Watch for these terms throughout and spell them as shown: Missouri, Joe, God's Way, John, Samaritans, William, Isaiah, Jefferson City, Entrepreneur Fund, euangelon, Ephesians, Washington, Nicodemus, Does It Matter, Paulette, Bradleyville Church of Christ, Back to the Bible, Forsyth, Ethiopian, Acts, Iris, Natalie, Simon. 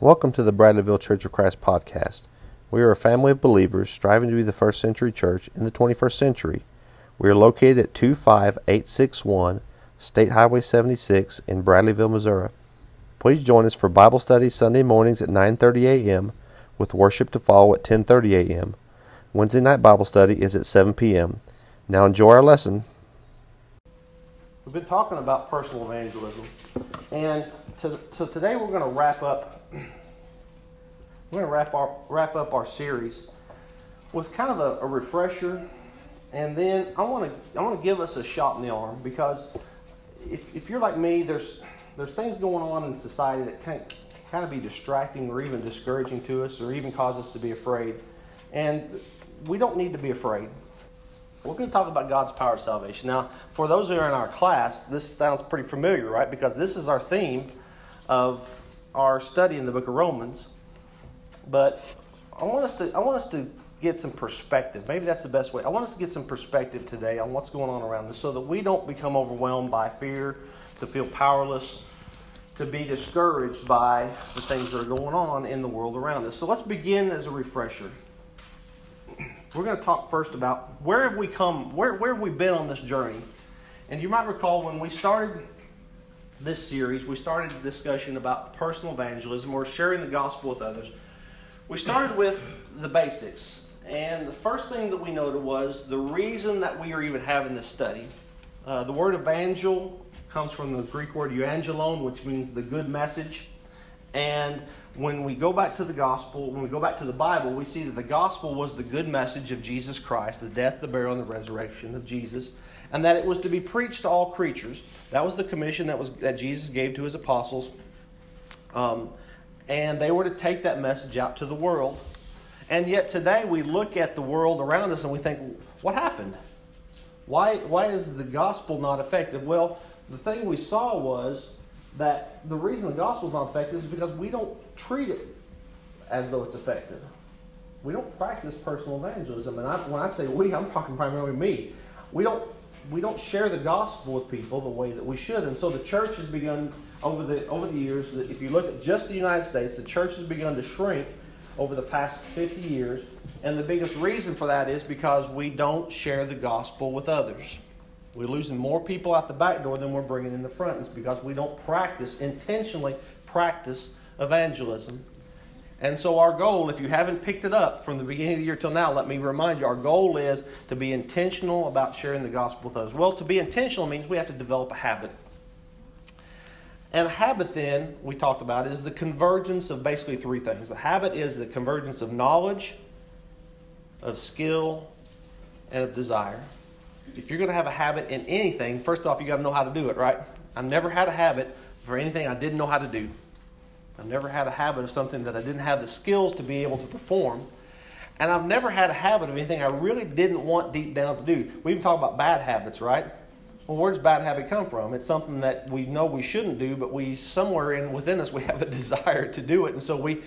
Welcome to the Bradleyville Church of Christ podcast. We are a family of believers striving to be the first century church in the 21st century. We are located at 25861 State Highway 76 in Bradleyville, Missouri. Please join us for Bible study Sunday mornings at 9:30 a.m. with worship to follow at 10:30 a.m. Wednesday night Bible study is at 7 p.m. Now enjoy our lesson. We've been talking about personal evangelism, and so today we're going to wrap up our series with kind of a refresher, and then I want to give us a shot in the arm, because if you're like me, there's things going on in society that can kind of be distracting or even discouraging to us, or even cause us to be afraid. And we don't need to be afraid. We're going to talk about God's power of salvation. Now, for those who are in our class, this sounds pretty familiar, right? Because this is our theme of our study in the book of Romans. But I want us to get some perspective. Maybe that's the best way. I want us to get some perspective today on what's going on around us, so that we don't become overwhelmed by fear, to feel powerless, to be discouraged by the things that are going on in the world around us. So let's begin as a refresher. We're going to talk first about where have we come, where have we been on this journey. And you might recall when we started this series, we started a discussion about personal evangelism, or sharing the gospel with others. We started with the basics. And the first thing that we noted was the reason that we are even having this study. The word evangel comes from the Greek word euangelon, which means the good message. And when we go back to the gospel, when we go back to the Bible, we see that the gospel was the good message of Jesus Christ, the death, the burial, and the resurrection of Jesus, and that it was to be preached to all creatures. That was the commission that Jesus gave to his apostles, and they were to take that message out to the world. And yet today we look at the world around us and we think, what happened? Why is the gospel not effective? Well, the thing we saw was that the reason the gospel is not effective is because we don't treat it as though it's effective. We don't practice personal evangelism. And when I say we, I'm talking primarily me. We don't share the gospel with people the way that we should. And so the church has begun over the years, if you look at just the United States, the church has begun to shrink over the past 50 years. And the biggest reason for that is because we don't share the gospel with others. We're losing more people out the back door than we're bringing in the front. It's because we don't intentionally practice evangelism. And so our goal, if you haven't picked it up from the beginning of the year till now, let me remind you, our goal is to be intentional about sharing the gospel with others. Well, to be intentional means we have to develop a habit. And a habit, then, we talked about, is the convergence of basically three things. The habit is the convergence of knowledge, of skill, and of desire. If you're going to have a habit in anything, first off, you got to know how to do it, right? I've never had a habit for anything I didn't know how to do. I've never had a habit of something that I didn't have the skills to be able to perform. And I've never had a habit of anything I really didn't want deep down to do. We even talk about bad habits, right? Well, where does bad habit come from? It's something that we know we shouldn't do, but somewhere within us we have a desire to do it. And so we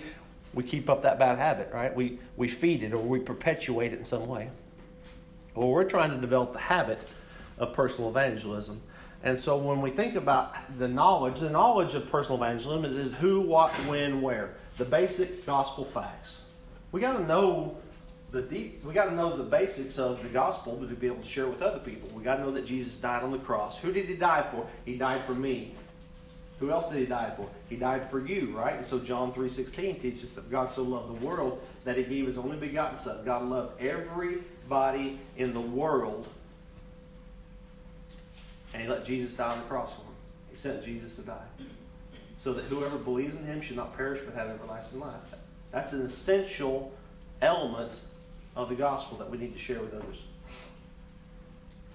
keep up that bad habit, right? We feed it, or we perpetuate it in some way. Well, we're trying to develop the habit of personal evangelism. And so when we think about the knowledge of personal evangelism is who, what, when, where. The basic gospel facts. We got to know the basics of the gospel to be able to share with other people. We got to know that Jesus died on the cross. Who did he die for? He died for me. Who else did he die for? He died for you, right? And so John 3:16 teaches that God so loved the world that he gave his only begotten son. God loved everybody in the world, and he let Jesus die on the cross for him. He sent Jesus to die, so that whoever believes in him should not perish but have everlasting life. That's an essential element of the gospel that we need to share with others.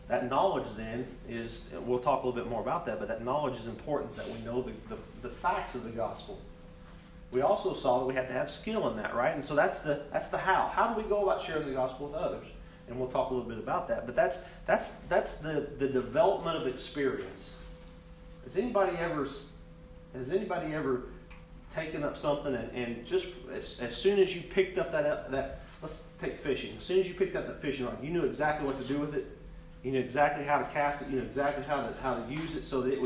That knowledge then is, we'll talk a little bit more about that, but that knowledge is important, that we know the facts of the gospel. We also saw that we had to have skill in that, right? And so that's the how. How do we go about sharing the gospel with others? And we'll talk a little bit about that. But that's the development of experience. Has anybody ever taken up something and just as soon as you picked up that let's take fishing. As soon as you picked up that fishing rod, you knew exactly what to do with it. You knew exactly how to cast it. You knew exactly how to use it, so that it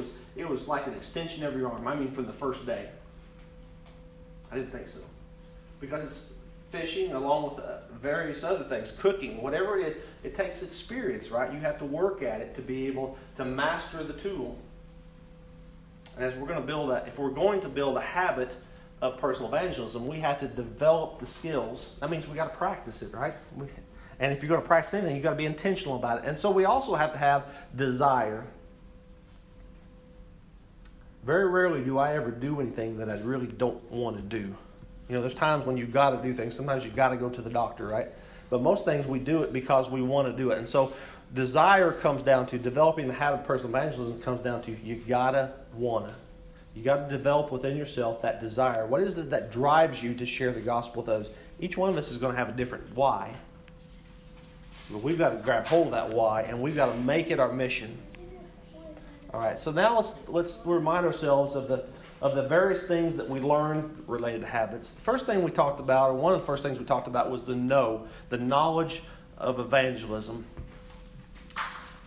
was like an extension of your arm. I mean, from the first day. I didn't think so. Because it's fishing along with various other things, cooking, whatever it is, it takes experience, right? You have to work at it to be able to master the tool. And as we're going to build that, if we're going to build a habit of personal evangelism, we have to develop the skills. That means we got to practice it, right? And if you're going to practice anything, you've got to be intentional about it. And so we also have to have desire. Very rarely do I ever do anything that I really don't want to do. You know, there's times when you've got to do things. Sometimes you've got to go to the doctor, right? But most things we do it because we want to do it. And so desire comes down to developing the habit of personal evangelism comes down to you got to want to. You got to develop within yourself that desire. What is it that drives you to share the gospel with those? Each one of us is going to have a different why. But we've got to grab hold of that why, and we've got to make it our mission. All right, so now let's remind ourselves of the various things that we learned related to habits. The first thing we talked about, or one of the first things we talked about, was the knowledge of evangelism.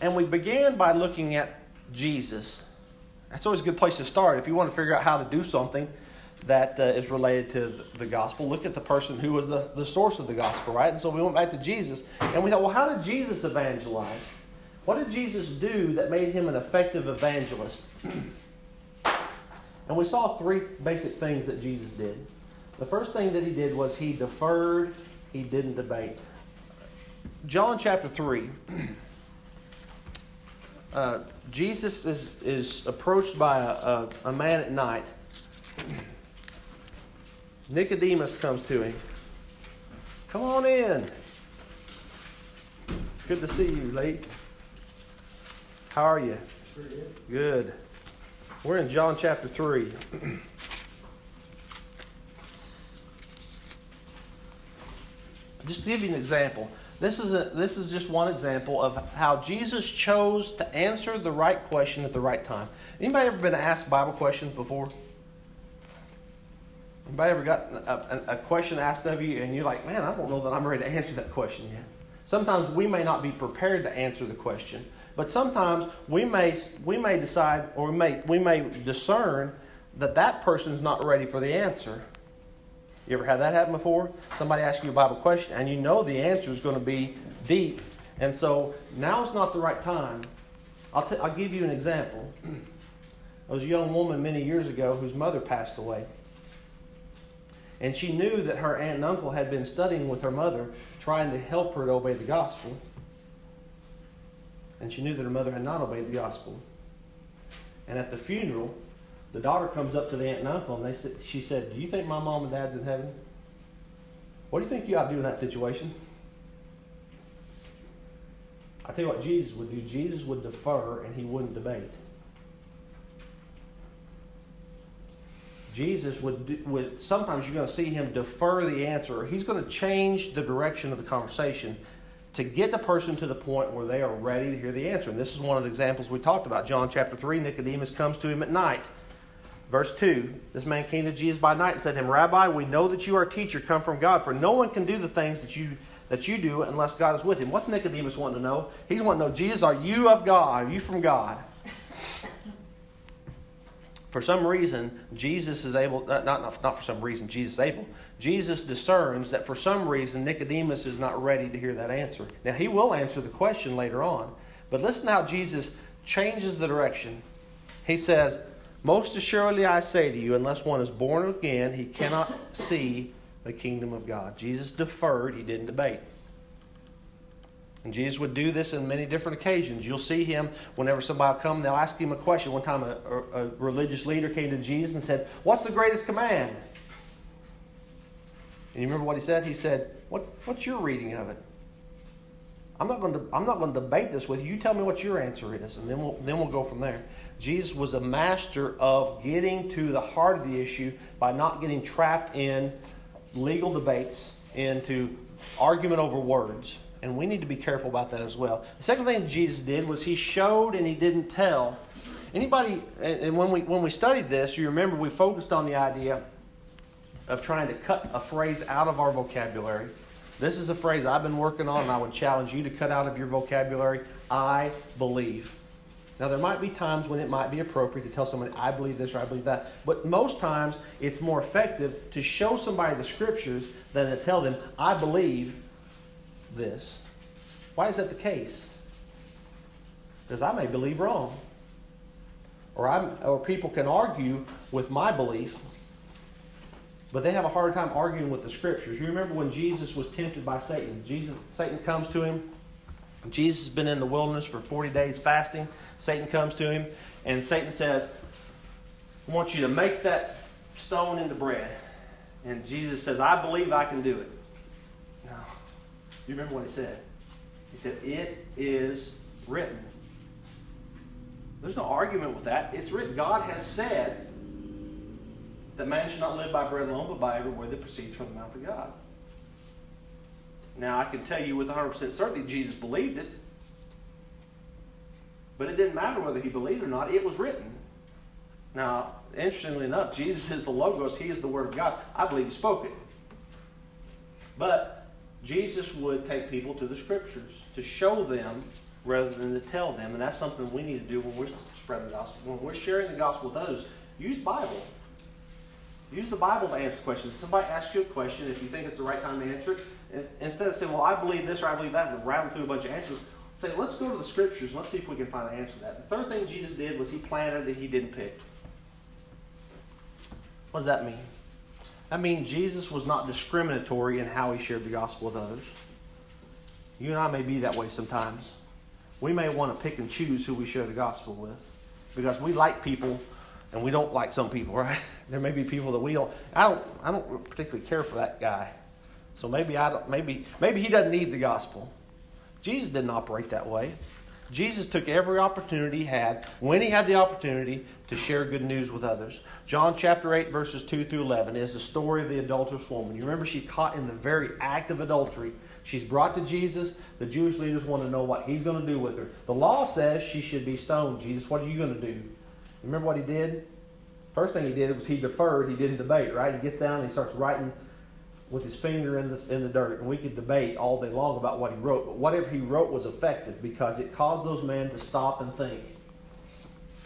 And we began by looking at Jesus. That's always a good place to start. If you want to figure out how to do something that is related to the gospel, look at the person who was the source of the gospel, right? And so we went back to Jesus, and we thought, well, how did Jesus evangelize? What did Jesus do that made him an effective evangelist? And we saw three basic things that Jesus did. The first thing that he did was he deferred, he didn't debate. John chapter 3. Jesus is approached by a man at night. Nicodemus comes to him. Come on in. Good to see you, late. How are you? Good. We're in John chapter 3. Just to give you an example. This is just one example of how Jesus chose to answer the right question at the right time. Anybody ever been asked Bible questions before? Anybody ever got a question asked of you and you're like, man, I don't know that I'm ready to answer that question yet. Sometimes we may not be prepared to answer the question. But sometimes we may decide or we may discern that person's not ready for the answer. You ever had that happen before? Somebody asks you a Bible question and you know the answer is going to be deep. And so now it's not the right time. I'll give you an example. There was a young woman many years ago whose mother passed away. And she knew that her aunt and uncle had been studying with her mother, trying to help her to obey the gospel. And she knew that her mother had not obeyed the gospel. And at the funeral, the daughter comes up to the aunt and uncle, and she said, do you think my mom and dad's in heaven? What do you think you ought to do in that situation? I tell you what Jesus would do. Jesus would defer, and he wouldn't debate. Jesus would sometimes you're going to see him defer the answer. He's going to change the direction of the conversation to get the person to the point where they are ready to hear the answer. And this is one of the examples we talked about. John chapter 3, Nicodemus comes to him at night. Verse 2, this man came to Jesus by night and said to him, Rabbi, we know that you are a teacher come from God, for no one can do the things that you do unless God is with him. What's Nicodemus wanting to know? He's wanting to know, Jesus, are you of God? Are you from God? For some reason, Jesus is able, not for some reason, Jesus is able. Jesus discerns that for some reason Nicodemus is not ready to hear that answer. Now, he will answer the question later on, but listen how Jesus changes the direction. He says, most assuredly I say to you, unless one is born again, he cannot see the kingdom of God. Jesus deferred, he didn't debate. And Jesus would do this on many different occasions. You'll see him whenever somebody will come, they'll ask him a question. One time a religious leader came to Jesus and said, what's the greatest command? And you remember what he said? He said, what's your reading of it? I'm not going to debate this with you. You tell me what your answer is, and then we'll go from there. Jesus was a master of getting to the heart of the issue by not getting trapped in legal debates, into argument over words. And we need to be careful about that as well. The second thing Jesus did was he showed and he didn't tell. Anybody, and when we studied this, you remember we focused on the idea of trying to cut a phrase out of our vocabulary. This is a phrase I've been working on, and I would challenge you to cut out of your vocabulary. I believe. Now, there might be times when it might be appropriate to tell someone, I believe this or I believe that. But most times, it's more effective to show somebody the scriptures than to tell them, I believe this. Why is that the case? Because I may believe wrong. Or people can argue with my belief, but they have a hard time arguing with the scriptures. You remember when Jesus was tempted by Satan. Satan comes to him. Jesus has been in the wilderness for 40 days fasting. Satan comes to him, and Satan says, I want you to make that stone into bread. And Jesus says, I believe I can do it. No. You remember what he said? He said, it is written. There's no argument with that. It's written. God has said that man should not live by bread alone, but by every word that proceeds from the mouth of God. Now, I can tell you with 100% certainty Jesus believed it. But it didn't matter whether he believed or not. It was written. Now, interestingly enough, Jesus is the Logos. He is the Word of God. I believe he spoke it. But Jesus would take people to the Scriptures to show them rather than to tell them. And that's something we need to do when we're spreading the gospel. When we're sharing the gospel with others, use the Bible. Use the Bible to answer questions. If somebody asks you a question, if you think it's the right time to answer it, instead of saying, well, I believe this or I believe that, and rattle through a bunch of answers, say, let's go to the Scriptures. Let's see if we can find an answer to that. The third thing Jesus did was he planted that he didn't pick. What does that mean? I mean, Jesus was not discriminatory in how he shared the gospel with others. You and I may be that way sometimes. We may want to pick and choose who we share the gospel with because we like people and we don't like some people, right? There may be people that we don't. I don't particularly care for that guy. So maybe he doesn't need the gospel. Jesus didn't operate that way. Jesus took every opportunity he had, when he had the opportunity, to share good news with others. John chapter 8, verses 2 through 11 is the story of the adulterous woman. You remember she caught in the very act of adultery. She's brought to Jesus. The Jewish leaders want to know what he's going to do with her. The law says she should be stoned. Jesus, what are you going to do? Remember what he did? First thing he did was he deferred. He didn't debate, right? He gets down and he starts writing with his finger in the dirt. And we could debate all day long about what he wrote. But whatever he wrote was effective because it caused those men to stop and think.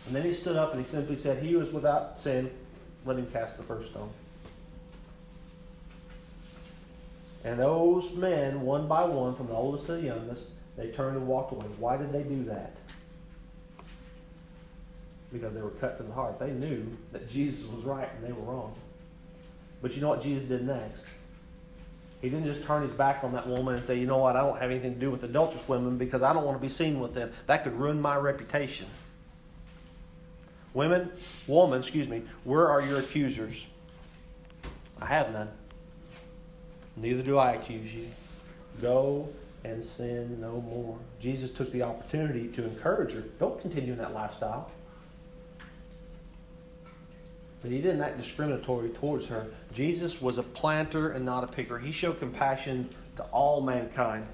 And then he stood up and he simply said, he was without sin. Let him cast the first stone. And those men, one by one, from the oldest to the youngest, they turned and walked away. Why did they do that? Because they were cut to the heart. They knew that Jesus was right and they were wrong. But you know what Jesus did next? He didn't just turn his back on that woman and say, you know what, I don't have anything to do with adulterous women because I don't want to be seen with them. That could ruin my reputation. Woman, where are your accusers? I have none. Neither do I accuse you. Go and sin no more. Jesus took the opportunity to encourage her. Don't continue in that lifestyle. But he didn't act discriminatory towards her. Jesus was a planter and not a picker. He showed compassion to all mankind.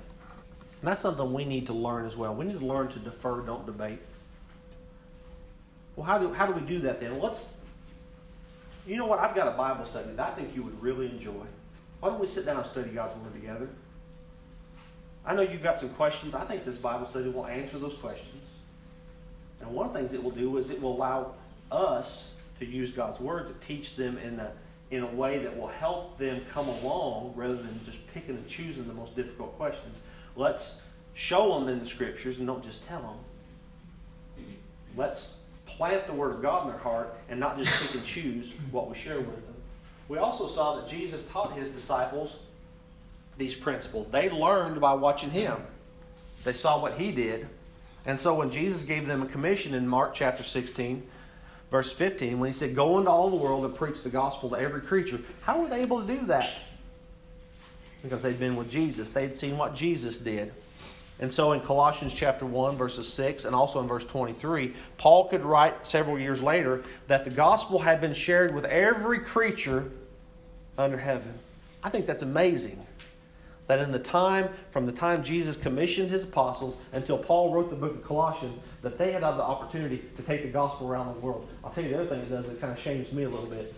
And that's something we need to learn as well. We need to learn to defer, don't debate. Well, how do we do that then? You know what? I've got a Bible study that I think you would really enjoy. Why don't we sit down and study God's Word together? I know you've got some questions. I think this Bible study will answer those questions. And one of the things it will do is it will allow us to use God's Word to teach them in a way that will help them come along rather than just picking and choosing the most difficult questions. Let's show them in the Scriptures and don't just tell them. Let's plant the Word of God in their heart and not just pick and choose what we share with them. We also saw that Jesus taught his disciples these principles. They learned by watching him. They saw what he did. And so when Jesus gave them a commission in Mark chapter 16, Verse 15, when he said, go into all the world and preach the gospel to every creature. How were they able to do that? Because they'd been with Jesus. They'd seen what Jesus did. And so in Colossians chapter 1, verses 6, and also in verse 23, Paul could write several years later that the gospel had been shared with every creature under heaven. I think that's amazing. That from the time Jesus commissioned his apostles until Paul wrote the book of Colossians, that they had the opportunity to take the gospel around the world. I'll tell you the other thing it does, it kind of shames me a little bit.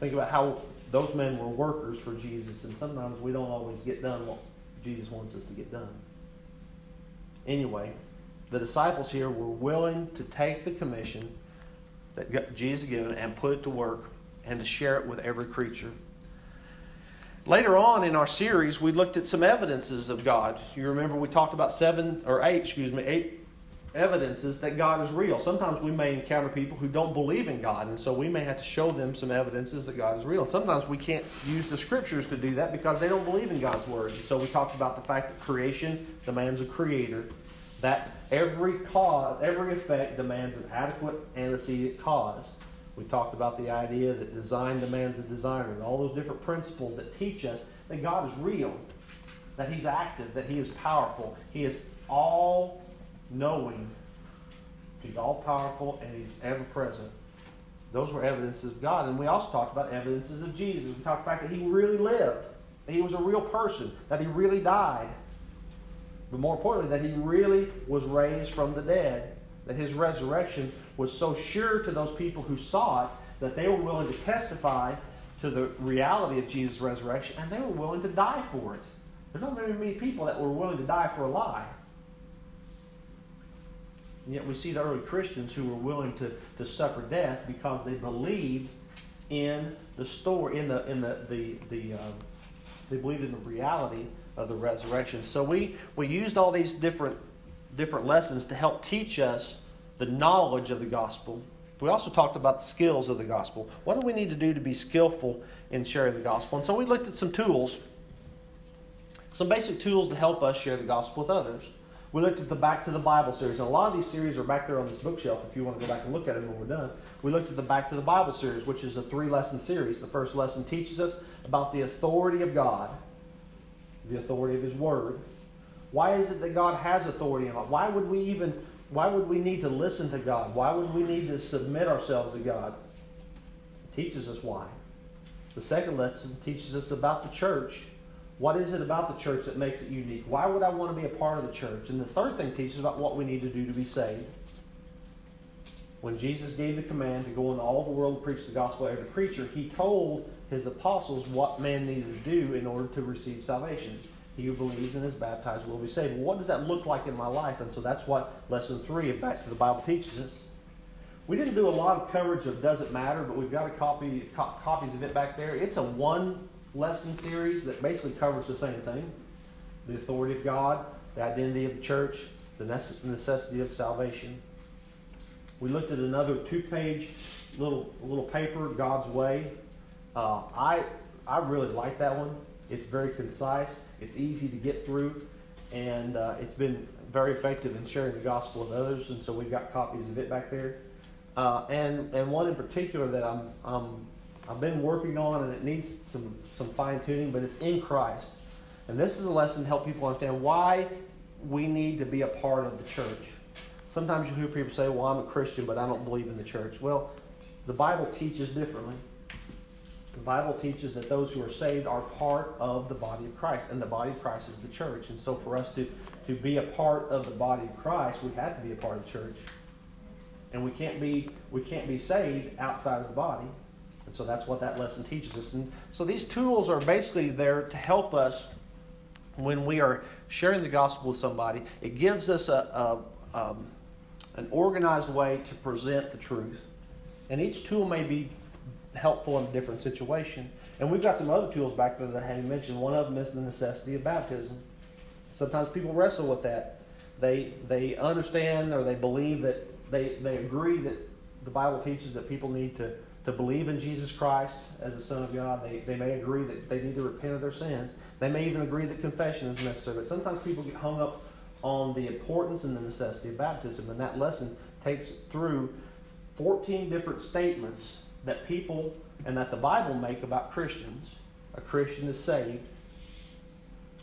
Think about how those men were workers for Jesus, and sometimes we don't always get done what Jesus wants us to get done. Anyway, the disciples here were willing to take the commission that Jesus had given and put it to work and to share it with every creature. Later on in our series, we looked at some evidences of God. You remember we talked about eight evidences that God is real. Sometimes we may encounter people who don't believe in God, and so we may have to show them some evidences that God is real. And sometimes we can't use the scriptures to do that because they don't believe in God's word. And so we talked about the fact that creation demands a creator, that every effect demands an adequate antecedent cause. We talked about the idea that design demands a designer and all those different principles that teach us that God is real, that He's active, that He is powerful. He is all-knowing, He's all-powerful, and He's ever-present. Those were evidences of God. And we also talked about evidences of Jesus. We talked about the fact that He really lived, that He was a real person, that He really died. But more importantly, that He really was raised from the dead, that His resurrection was so sure to those people who saw it that they were willing to testify to the reality of Jesus' resurrection, and they were willing to die for it. There's not very many people that were willing to die for a lie. And yet we see the early Christians who were willing to suffer death because they believed in the story, they believed in the reality of the resurrection. So we used all these different lessons to help teach us the knowledge of the gospel. We also talked about the skills of the gospel. What do we need to do to be skillful in sharing the gospel? And so we looked at some tools, some basic tools to help us share the gospel with others. We looked at the Back to the Bible series. And a lot of these series are back there on this bookshelf if you want to go back and look at them when we're done. We looked at the Back to the Bible series, which is a 3-lesson series. The first lesson teaches us about the authority of God, the authority of His Word. Why is it that God has authority in life? Why would we need to listen to God? Why would we need to submit ourselves to God? It teaches us why. The second lesson teaches us about the church. What is it about the church that makes it unique? Why would I want to be a part of the church? And the third thing teaches about what we need to do to be saved. When Jesus gave the command to go into all the world and preach the gospel to every creature, He told His apostles what man needed to do in order to receive salvation. He who believes and is baptized will be saved. Well, what does that look like in my life? And so that's what lesson 3 of Back to the Bible teaches us. We didn't do a lot of coverage of Does It Matter, but we've got a copies of it back there. It's a 1-lesson series that basically covers the same thing. The authority of God, the identity of the church, the necessity of salvation. We looked at another 2-page little paper, God's Way. I really like that one. It's very concise. It's easy to get through. And it's been very effective in sharing the gospel with others. And so we've got copies of it back there. And one in particular that I've been working on, and it needs some fine-tuning, but it's In Christ. And this is a lesson to help people understand why we need to be a part of the church. Sometimes you hear people say, well, I'm a Christian, but I don't believe in the church. Well, the Bible teaches differently. The Bible teaches that those who are saved are part of the body of Christ, and the body of Christ is the church. And so for us to be a part of the body of Christ, we have to be a part of the church. And we can't be saved outside of the body. And so that's what that lesson teaches us. And so these tools are basically there to help us when we are sharing the gospel with somebody. It gives us an organized way to present the truth. And each tool may be helpful in a different situation. And we've got some other tools back there that I hadn't mentioned. One of them is the necessity of baptism. Sometimes people wrestle with that. They understand, or they believe that they agree that the Bible teaches that people need to believe in Jesus Christ as the Son of God. They may agree that they need to repent of their sins. They may even agree that confession is necessary. But sometimes people get hung up on the importance and the necessity of baptism. And that lesson takes through 14 different statements that people and that the Bible make about Christians. A Christian is saved.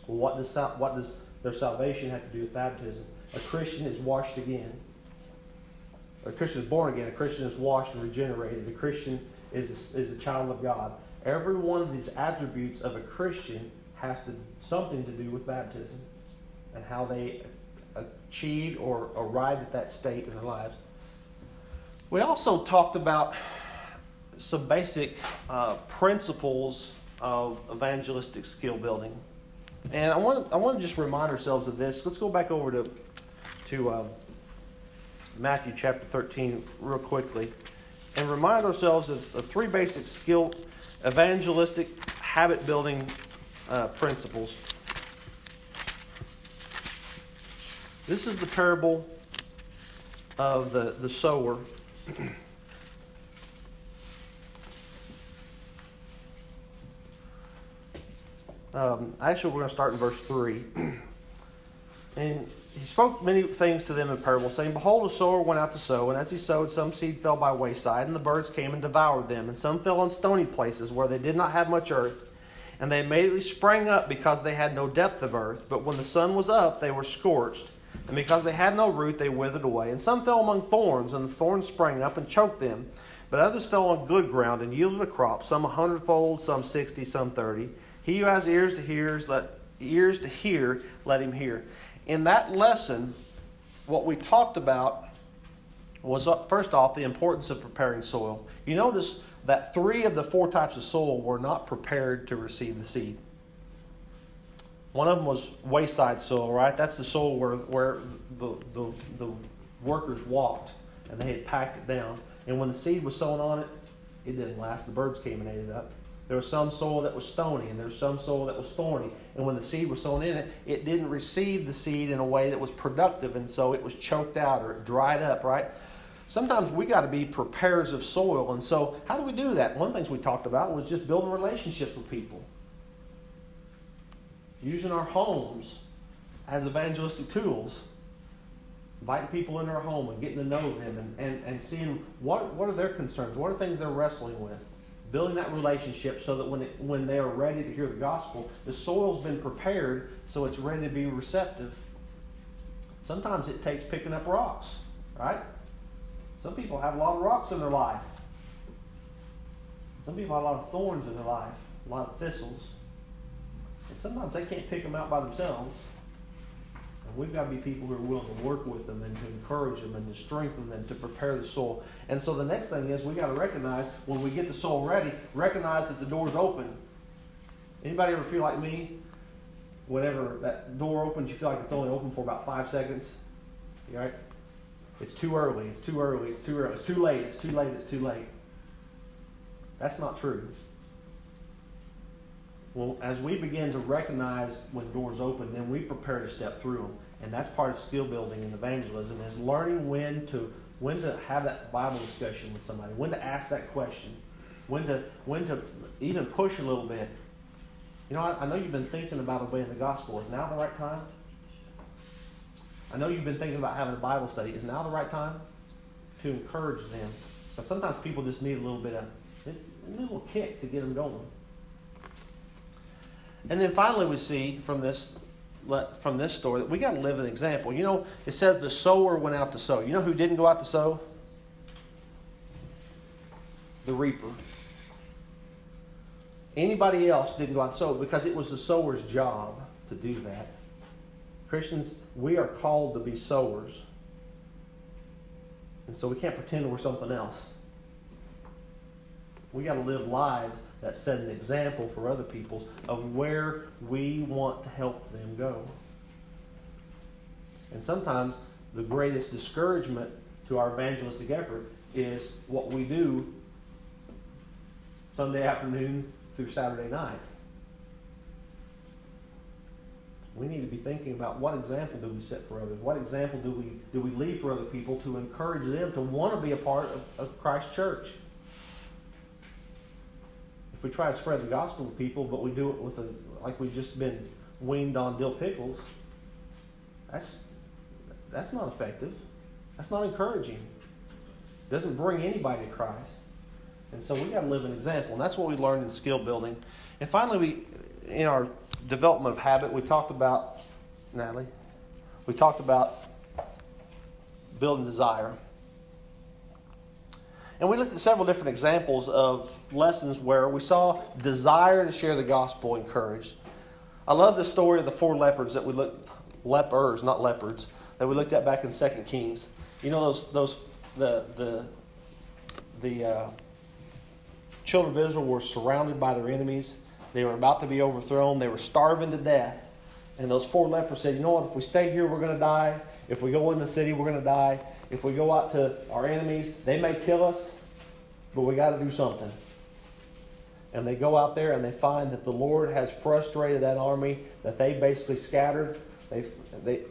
Well, what does their salvation have to do with baptism? A Christian is washed again. A Christian is born again. A Christian is washed and regenerated. A Christian is a child of God. Every one of these attributes of a Christian has something to do with baptism and how they achieved or arrived at that state in their lives. We also talked about some basic principles of evangelistic skill building, and I want to just remind ourselves of this. Let's go back over to Matthew chapter 13 real quickly and remind ourselves of three basic evangelistic habit-building principles. This is the parable of the sower. Actually, we're going to start in verse 3. And he spoke many things to them in parable, saying, Behold, a sower went out to sow, and as he sowed, some seed fell by wayside, and the birds came and devoured them. And some fell on stony places where they did not have much earth, and they immediately sprang up because they had no depth of earth. But when the sun was up, they were scorched, and because they had no root, they withered away. And some fell among thorns, and the thorns sprang up and choked them. But others fell on good ground and yielded a crop, some 100-fold, some 60, some 30. He who has ears to hear, let him hear. In that lesson, what we talked about was, first off, the importance of preparing soil. You notice that three of the four types of soil were not prepared to receive the seed. One of them was wayside soil, right? That's the soil where the workers walked and they had packed it down. And when the seed was sown on it, it didn't last. The birds came and ate it up. There was some soil that was stony, and there was some soil that was thorny. And when the seed was sown in it, it didn't receive the seed in a way that was productive, and so it was choked out or it dried up, right? Sometimes we got to be preparers of soil, and so how do we do that? One of the things we talked about was just building relationships with people. Using our homes as evangelistic tools. Inviting people into our home and getting to know them and seeing what are their concerns, what are things they're wrestling with. Building that relationship so that when they are ready to hear the gospel, the soil's been prepared so it's ready to be receptive. Sometimes it takes picking up rocks, right? Some people have a lot of rocks in their life. Some people have a lot of thorns in their life, a lot of thistles. And sometimes they can't pick them out by themselves. And we've got to be people who are willing to work with them and to encourage them and to strengthen them to prepare the soil. And so the next thing is we got to recognize when we get the soil ready, recognize that the door's open. Anybody ever feel like me? Whenever that door opens, you feel like it's only open for about 5 seconds. You all right? It's too early. It's too early. It's too early. It's too late. It's too late. It's too late. That's not true. Well, as we begin to recognize when doors open, then we prepare to step through them. And that's part of skill building and evangelism is learning when to have that Bible discussion with somebody, when to ask that question, when to even push a little bit. You know, I know you've been thinking about obeying the gospel. Is now the right time? I know you've been thinking about having a Bible study. Is now the right time to encourage them? But sometimes people just need a little bit of a little kick to get them going. And then finally, we see from this story that we got to live an example. You know, it says the sower went out to sow. You know who didn't go out to sow? The reaper. Anybody else didn't go out to sow because it was the sower's job to do that. Christians, we are called to be sowers. And so we can't pretend we're something else. We got to live lives that set an example for other people of where we want to help them go. And sometimes the greatest discouragement to our evangelistic effort is what we do Sunday afternoon through Saturday night. We need to be thinking about what example do we set for others? What example do we leave for other people to encourage them to want to be a part of Christ's church? If we try to spread the gospel to people, but we do it with like we've just been weaned on dill pickles, that's not effective. That's not encouraging. It doesn't bring anybody to Christ. And so we got to live an example, and that's what we learned in skill building. And finally, we in our development of habit, we talked about Natalie. We talked about building desire. And we looked at several different examples of lessons where we saw desire to share the gospel encouraged. I love the story of the four lepers that we looked at back in 2 Kings. You know those children of Israel were surrounded by their enemies. They were about to be overthrown. They were starving to death. And those four lepers said, "You know what? If we stay here, we're going to die. If we go in the city, we're going to die." If we go out to our enemies, they may kill us, but we got to do something. And they go out there and they find that the Lord has frustrated that army that they basically scattered. The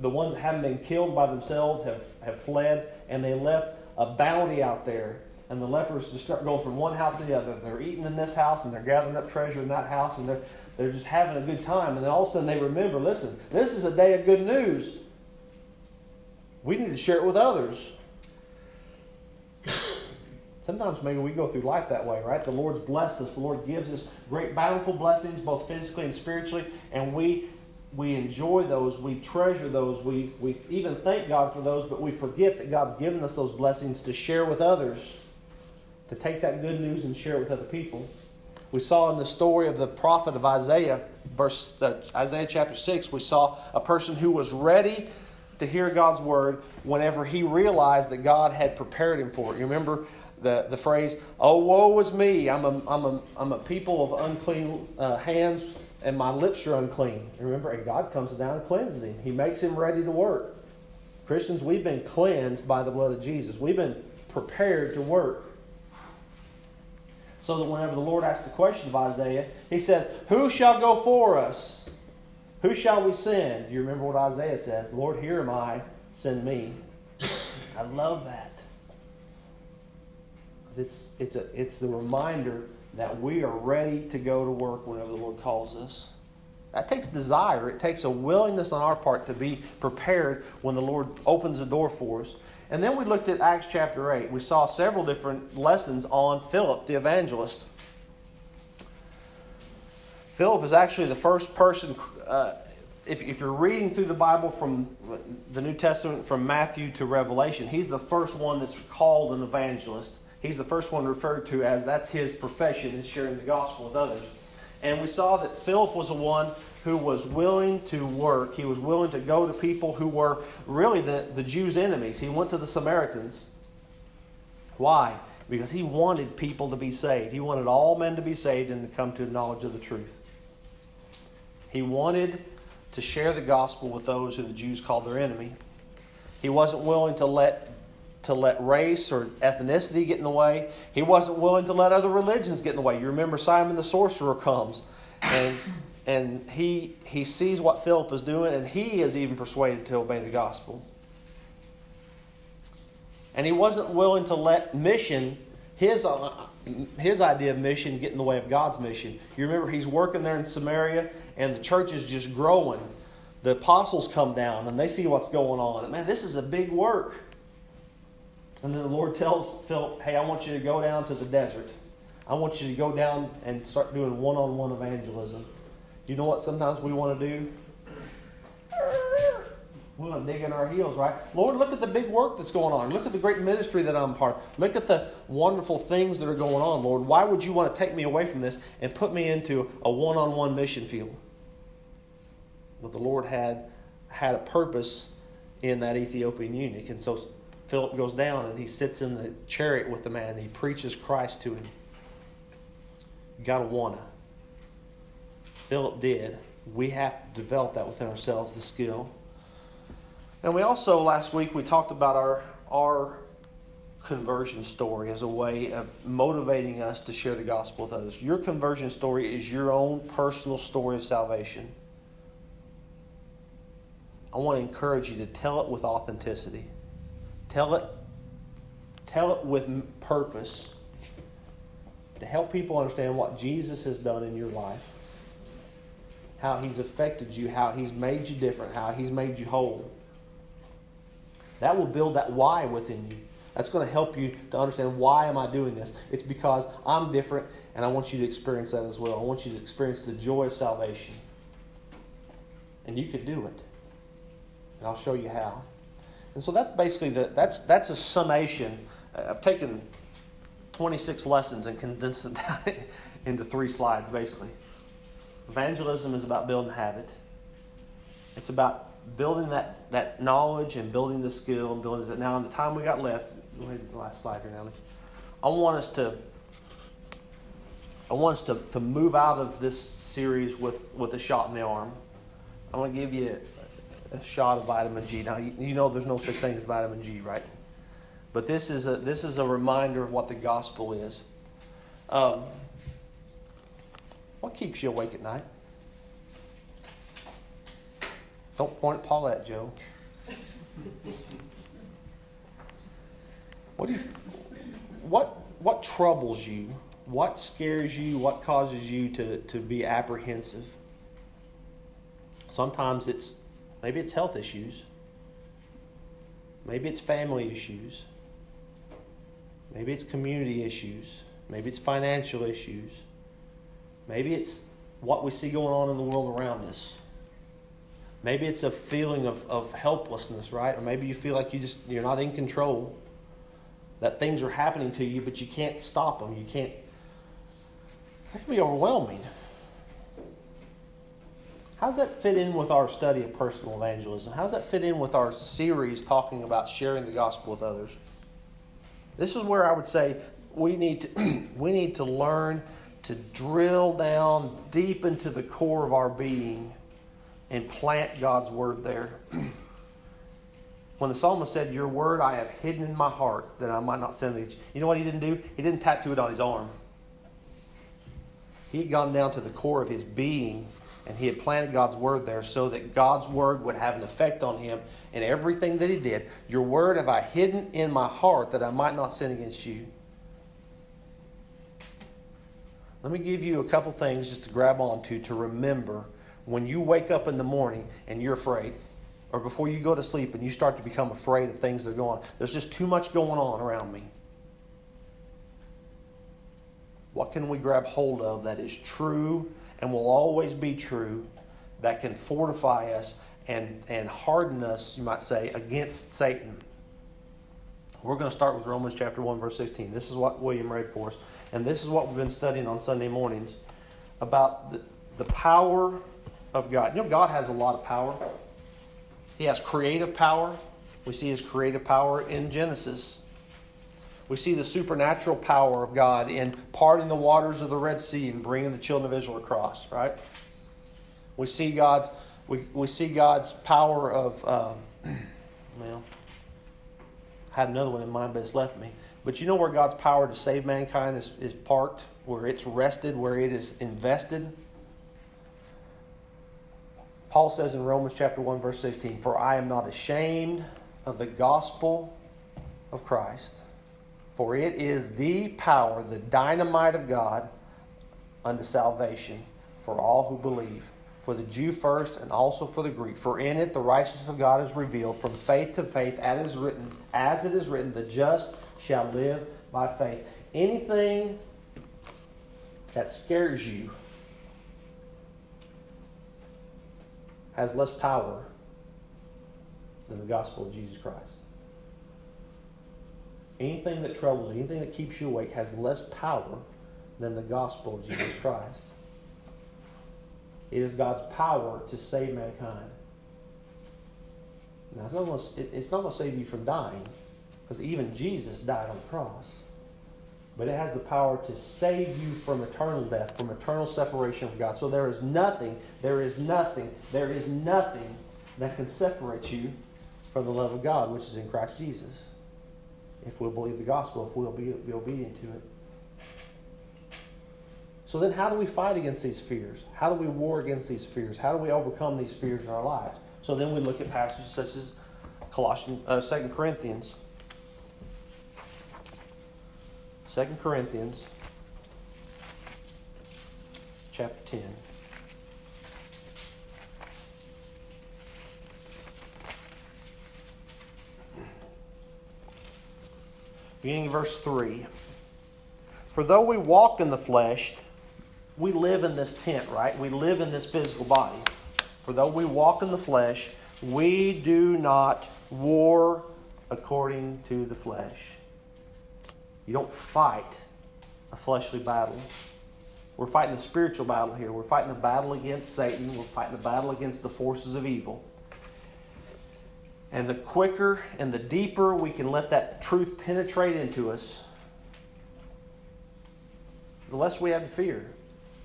ones that haven't been killed by themselves have fled, and they left a bounty out there. And the lepers just start going from one house to the other. They're eating in this house, and they're gathering up treasure in that house, and they're just having a good time. And then all of a sudden they remember, listen, this is a day of good news. We need to share it with others. Sometimes maybe we go through life that way, right? The Lord's blessed us. The Lord gives us great bountiful blessings, both physically and spiritually, and we enjoy those, we treasure those, we even thank God for those, but we forget that God's given us those blessings to share with others, to take that good news and share it with other people. We saw in the story of the prophet of Isaiah, Isaiah chapter 6, we saw a person who was ready to hear God's word whenever he realized that God had prepared him for it. You remember the phrase, "Oh, woe is me, I'm a people of unclean hands, and my lips are unclean." And remember, and God comes down and cleanses him. He makes him ready to work. Christians, we've been cleansed by the blood of Jesus. We've been prepared to work. So that whenever the Lord asks the question of Isaiah, he says, "Who shall go for us? Who shall we send?" Do you remember what Isaiah says? "Lord, here am I, send me." I love that. It's the reminder that we are ready to go to work whenever the Lord calls us. That takes desire. It takes a willingness on our part to be prepared when the Lord opens the door for us. And then we looked at Acts chapter 8. We saw several different lessons on Philip, the evangelist. Philip is actually the first person, if you're reading through the Bible from the New Testament, from Matthew to Revelation, he's the first one that's called an evangelist. He's the first one referred to as, that's his profession, is sharing the gospel with others. And we saw that Philip was the one who was willing to work. He was willing to go to people who were really the Jews' enemies. He went to the Samaritans. Why? Because he wanted people to be saved. He wanted all men to be saved and to come to a knowledge of the truth. He wanted to share the gospel with those who the Jews called their enemy. He wasn't willing to let race or ethnicity get in the way. He wasn't willing to let other religions get in the way. You remember Simon the sorcerer comes, and he sees what Philip is doing, and he is even persuaded to obey the gospel. And he wasn't willing to let mission, his idea of mission, get in the way of God's mission. You remember he's working there in Samaria, and the church is just growing. The apostles come down, and they see what's going on. And man, this is a big work. And then the Lord tells Philip, hey, I want you to go down to the desert. I want you to go down and start doing one-on-one evangelism. You know what sometimes we want to do? We want to dig in our heels, right? Lord, look at the big work that's going on. Look at the great ministry that I'm part of. Look at the wonderful things that are going on, Lord. Why would you want to take me away from this and put me into a one-on-one mission field? Well, the Lord had a purpose in that Ethiopian eunuch, and so Philip goes down and he sits in the chariot with the man and he preaches Christ to him. You gotta wanna. Philip did. We have to develop that within ourselves, the skill. And we also, last week, we talked about our conversion story as a way of motivating us to share the gospel with others. Your conversion story is your own personal story of salvation. I want to encourage you to tell it with authenticity. Tell it with purpose, to help people understand what Jesus has done in your life, how he's affected you, how he's made you different, how he's made you whole. That will build that why within you. That's going to help you to understand, why am I doing this? It's because I'm different, and I want you to experience that as well. I want you to experience the joy of salvation. And you can do it. And I'll show you how. And so that's basically that's a summation. I've taken 26 lessons and condensed them down into 3 slides, basically. Evangelism is about building habit. It's about building that knowledge and building the skill and building it. Now, in the time we got left, go ahead to the last slide here now. I want us to move out of this series with a shot in the arm. I want to give you a shot of vitamin G. Now, you know there's no such thing as vitamin G, right? But this is a reminder of what the gospel is. What keeps you awake at night? Don't point at Paulette, Joe. What troubles you? What scares you? What causes you to be apprehensive? Sometimes maybe it's health issues. Maybe it's family issues. Maybe it's community issues. Maybe it's financial issues. Maybe it's what we see going on in the world around us. Maybe it's a feeling of helplessness, right? Or maybe you feel like you're not in control. That things are happening to you, but you can't stop them. You can't. That can be overwhelming. How does that fit in with our study of personal evangelism? How does that fit in with our series talking about sharing the gospel with others? This is where I would say we need to learn to drill down deep into the core of our being and plant God's word there. When the psalmist said, "Your word I have hidden in my heart that I might not sin against you." You know what he didn't do? He didn't tattoo it on his arm. He had gone down to the core of his being, and he had planted God's word there so that God's word would have an effect on him in everything that he did. Your word have I hidden in my heart that I might not sin against you. Let me give you a couple things just to grab onto to remember when you wake up in the morning and you're afraid, or before you go to sleep and you start to become afraid of things that are going on. There's just too much going on around me. What can we grab hold of that is true and will always be true, that can fortify us and harden us, you might say, against Satan? We're going to start with Romans chapter 1, verse 16. This is what William read for us. And this is what we've been studying on Sunday mornings about the power of God. You know, God has a lot of power. He has creative power. We see his creative power in Genesis. We see the supernatural power of God in parting the waters of the Red Sea and bringing the children of Israel across, right? We see God's power of, I had another one in mind, but it's left me. But you know where God's power to save mankind is parked, where it's rested, where it is invested? Paul says in Romans chapter 1, verse 16, "For I am not ashamed of the gospel of Christ, for it is the power, the dynamite of God, unto salvation for all who believe, for the Jew first and also for the Greek. For in it the righteousness of God is revealed from faith to faith, as it is written, the just shall live by faith." Anything that scares you has less power than the gospel of Jesus Christ. Anything that troubles you, anything that keeps you awake, has less power than the gospel of Jesus Christ. It is God's power to save mankind. Now, it's not going to save you from dying, because even Jesus died on the cross. But it has the power to save you from eternal death, from eternal separation from God. So there is nothing that can separate you from the love of God, which is in Christ Jesus. If we'll believe the gospel, if we'll be obedient to it. So then how do we fight against these fears? How do we war against these fears? How do we overcome these fears in our lives? So then we look at passages such as 2 Corinthians. 2 Corinthians chapter 10. Beginning in verse 3. "For though we walk in the flesh," we live in this tent, right? We live in this physical body. "For though we walk in the flesh, we do not war according to the flesh." You don't fight a fleshly battle. We're fighting a spiritual battle here. We're fighting a battle against Satan. We're fighting a battle against the forces of evil. And the quicker and the deeper we can let that truth penetrate into us, the less we have to fear,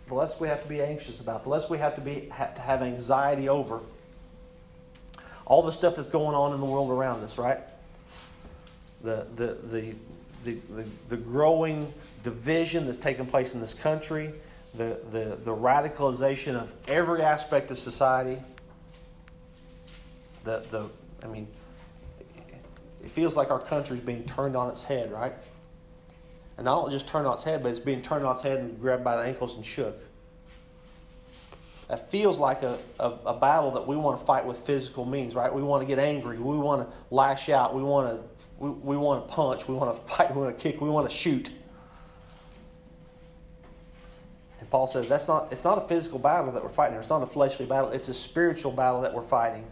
the less we have to be anxious about, the less we have to have anxiety over. all the stuff that's going on in the world around us, right? The growing division that's taking place in this country, the radicalization of every aspect of society. It feels like our country's being turned on its head, right? And not only just turned on its head, but it's being turned on its head and grabbed by the ankles and shook. That feels like a battle that we want to fight with physical means, right? We want to get angry. We want to lash out. We want to punch. We want to fight. We want to kick. We want to shoot. And Paul says it's not a physical battle that we're fighting. It's not a fleshly battle. It's a spiritual battle that we're fighting.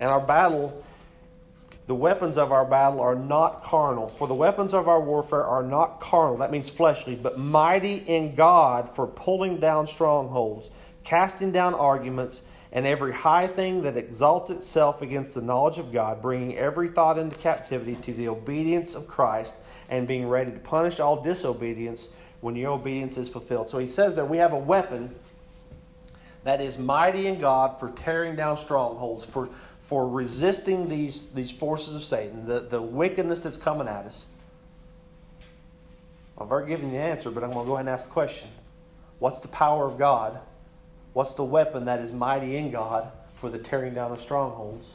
And our battle, the weapons of our battle are not carnal. For the weapons of our warfare are not carnal. That means fleshly, but mighty in God for pulling down strongholds, casting down arguments, and every high thing that exalts itself against the knowledge of God, bringing every thought into captivity to the obedience of Christ, and being ready to punish all disobedience when your obedience is fulfilled. So he says that we have a weapon that is mighty in God for tearing down strongholds, for resisting these forces of Satan, the wickedness that's coming at us. I've already given you the answer, but I'm going to go ahead and ask the question. What's the power of God? What's the weapon that is mighty in God for the tearing down of strongholds?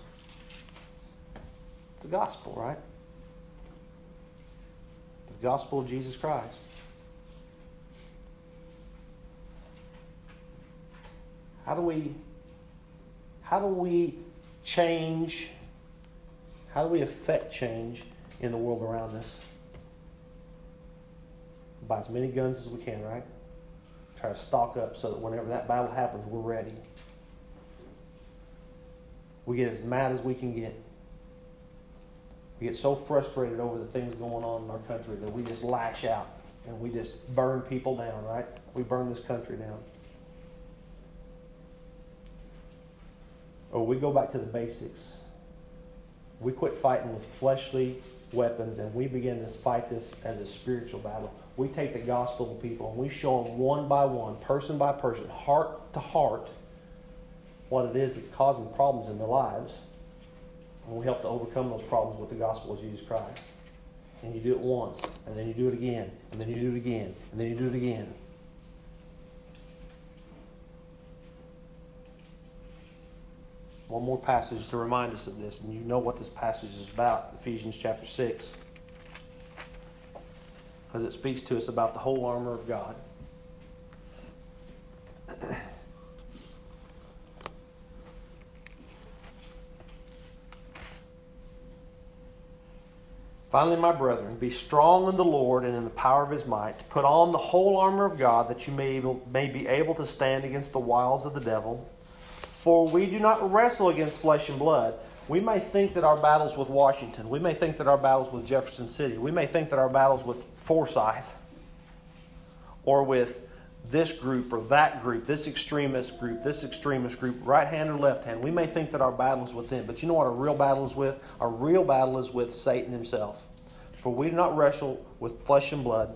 It's the gospel, right? The gospel of Jesus Christ. How do we change? How do we affect change in the world around us? Buy as many guns as we can, right? Try to stock up so that whenever that battle happens, we're ready. We get as mad as we can get. We get so frustrated over the things going on in our country that we just lash out and we just burn people down, right? We burn this country down. Or we go back to the basics. We quit fighting with fleshly weapons and we begin to fight this as a spiritual battle. We take the gospel to people and we show them one by one, person by person, heart to heart, what it is that's causing problems in their lives. And we help to overcome those problems with the gospel of Jesus Christ. And you do it once, and then you do it again, and then you do it again, and then you do it again. One more passage to remind us of this, and you know what this passage is about, Ephesians chapter 6. Because it speaks to us about the whole armor of God. Finally, my brethren, be strong in the Lord and in the power of his might. Put on the whole armor of God that you may be able to stand against the wiles of the devil. For we do not wrestle against flesh and blood. We may think that our battle's with Washington. We may think that our battle's with Jefferson City. We may think that our battle's with Forsyth or with this group or that group, this extremist group, right hand or left hand. We may think that our battle's with them. But you know what our real battle is with? Our real battle is with Satan himself. For we do not wrestle with flesh and blood.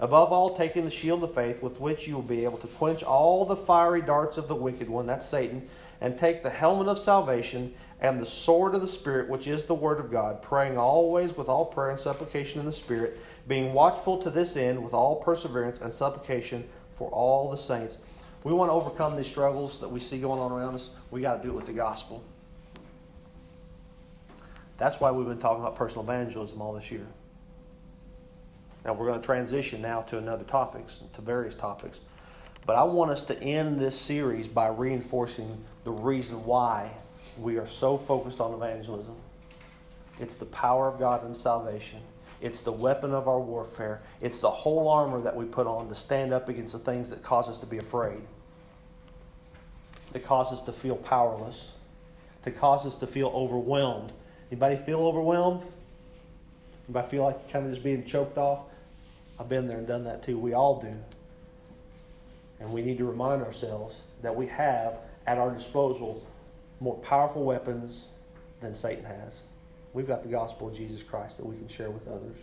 Above all, taking the shield of faith, with which you will be able to quench all the fiery darts of the wicked one, that's Satan, and take the helmet of salvation and the sword of the Spirit, which is the word of God, praying always with all prayer and supplication in the Spirit, being watchful to this end with all perseverance and supplication for all the saints. We want to overcome these struggles that we see going on around us. We got to do it with the gospel. That's why we've been talking about personal evangelism all this year. Now, we're going to transition now to various topics. But I want us to end this series by reinforcing the reason why we are so focused on evangelism. It's the power of God in salvation. It's the weapon of our warfare. It's the whole armor that we put on to stand up against the things that cause us to be afraid, that cause us to feel powerless, to cause us to feel overwhelmed. Anybody feel overwhelmed? Anybody feel like kind of just being choked off? I've been there and done that too. We all do. And we need to remind ourselves that we have at our disposal more powerful weapons than Satan has. We've got the gospel of Jesus Christ that we can share with others.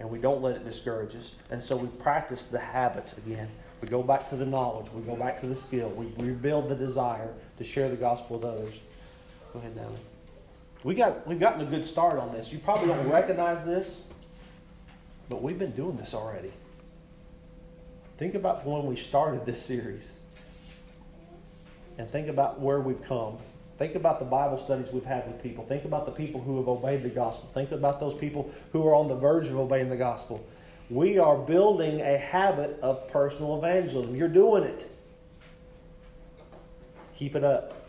And we don't let it discourage us. And so we practice the habit again. We go back to the knowledge. We go back to the skill. We rebuild the desire to share the gospel with others. Go ahead, Natalie. We've gotten a good start on this. You probably don't recognize this, but we've been doing this already. Think about when we started this series. And think about where we've come. Think about the Bible studies we've had with people. Think about the people who have obeyed the gospel. Think about those people who are on the verge of obeying the gospel. We are building a habit of personal evangelism. You're doing it. Keep it up.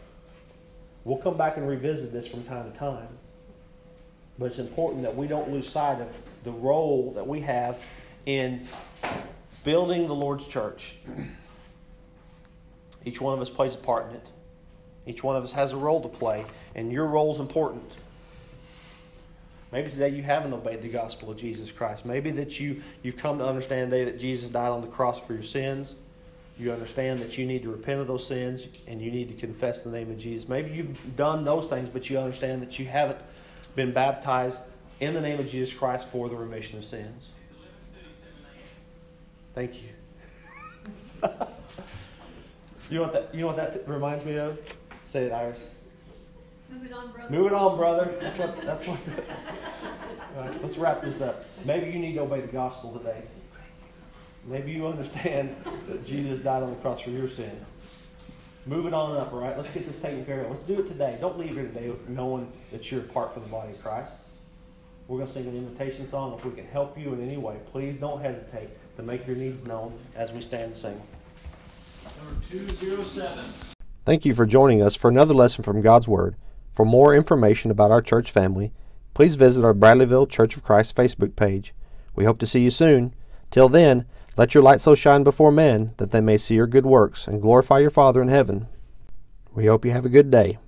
We'll come back and revisit this from time to time. But it's important that we don't lose sight of the role that we have in building the Lord's church. Each one of us plays a part in it. Each one of us has a role to play, and your role is important. Maybe today you haven't obeyed the gospel of Jesus Christ. Maybe that you've come to understand today that Jesus died on the cross for your sins. You understand that you need to repent of those sins, and you need to confess the name of Jesus. Maybe you've done those things, but you understand that you haven't been baptized in the name of Jesus Christ for the remission of sins. Thank you. You know what that reminds me of? Say it, Iris. Move it on, brother. Move it on, brother. That's what. All right, let's wrap this up. Maybe you need to obey the gospel today. Maybe you understand that Jesus died on the cross for your sins. Move it on up, all right? Let's get this taken care of. Let's do it today. Don't leave here today knowing that you're a part of the body of Christ. We're going to sing an invitation song. If we can help you in any way, please don't hesitate to make your needs known as we stand and sing. Number 207. Thank you for joining us for another lesson from God's Word. For more information about our church family, please visit our Bradleyville Church of Christ Facebook page. We hope to see you soon. Till then, let your light so shine before men that they may see your good works and glorify your Father in heaven. We hope you have a good day.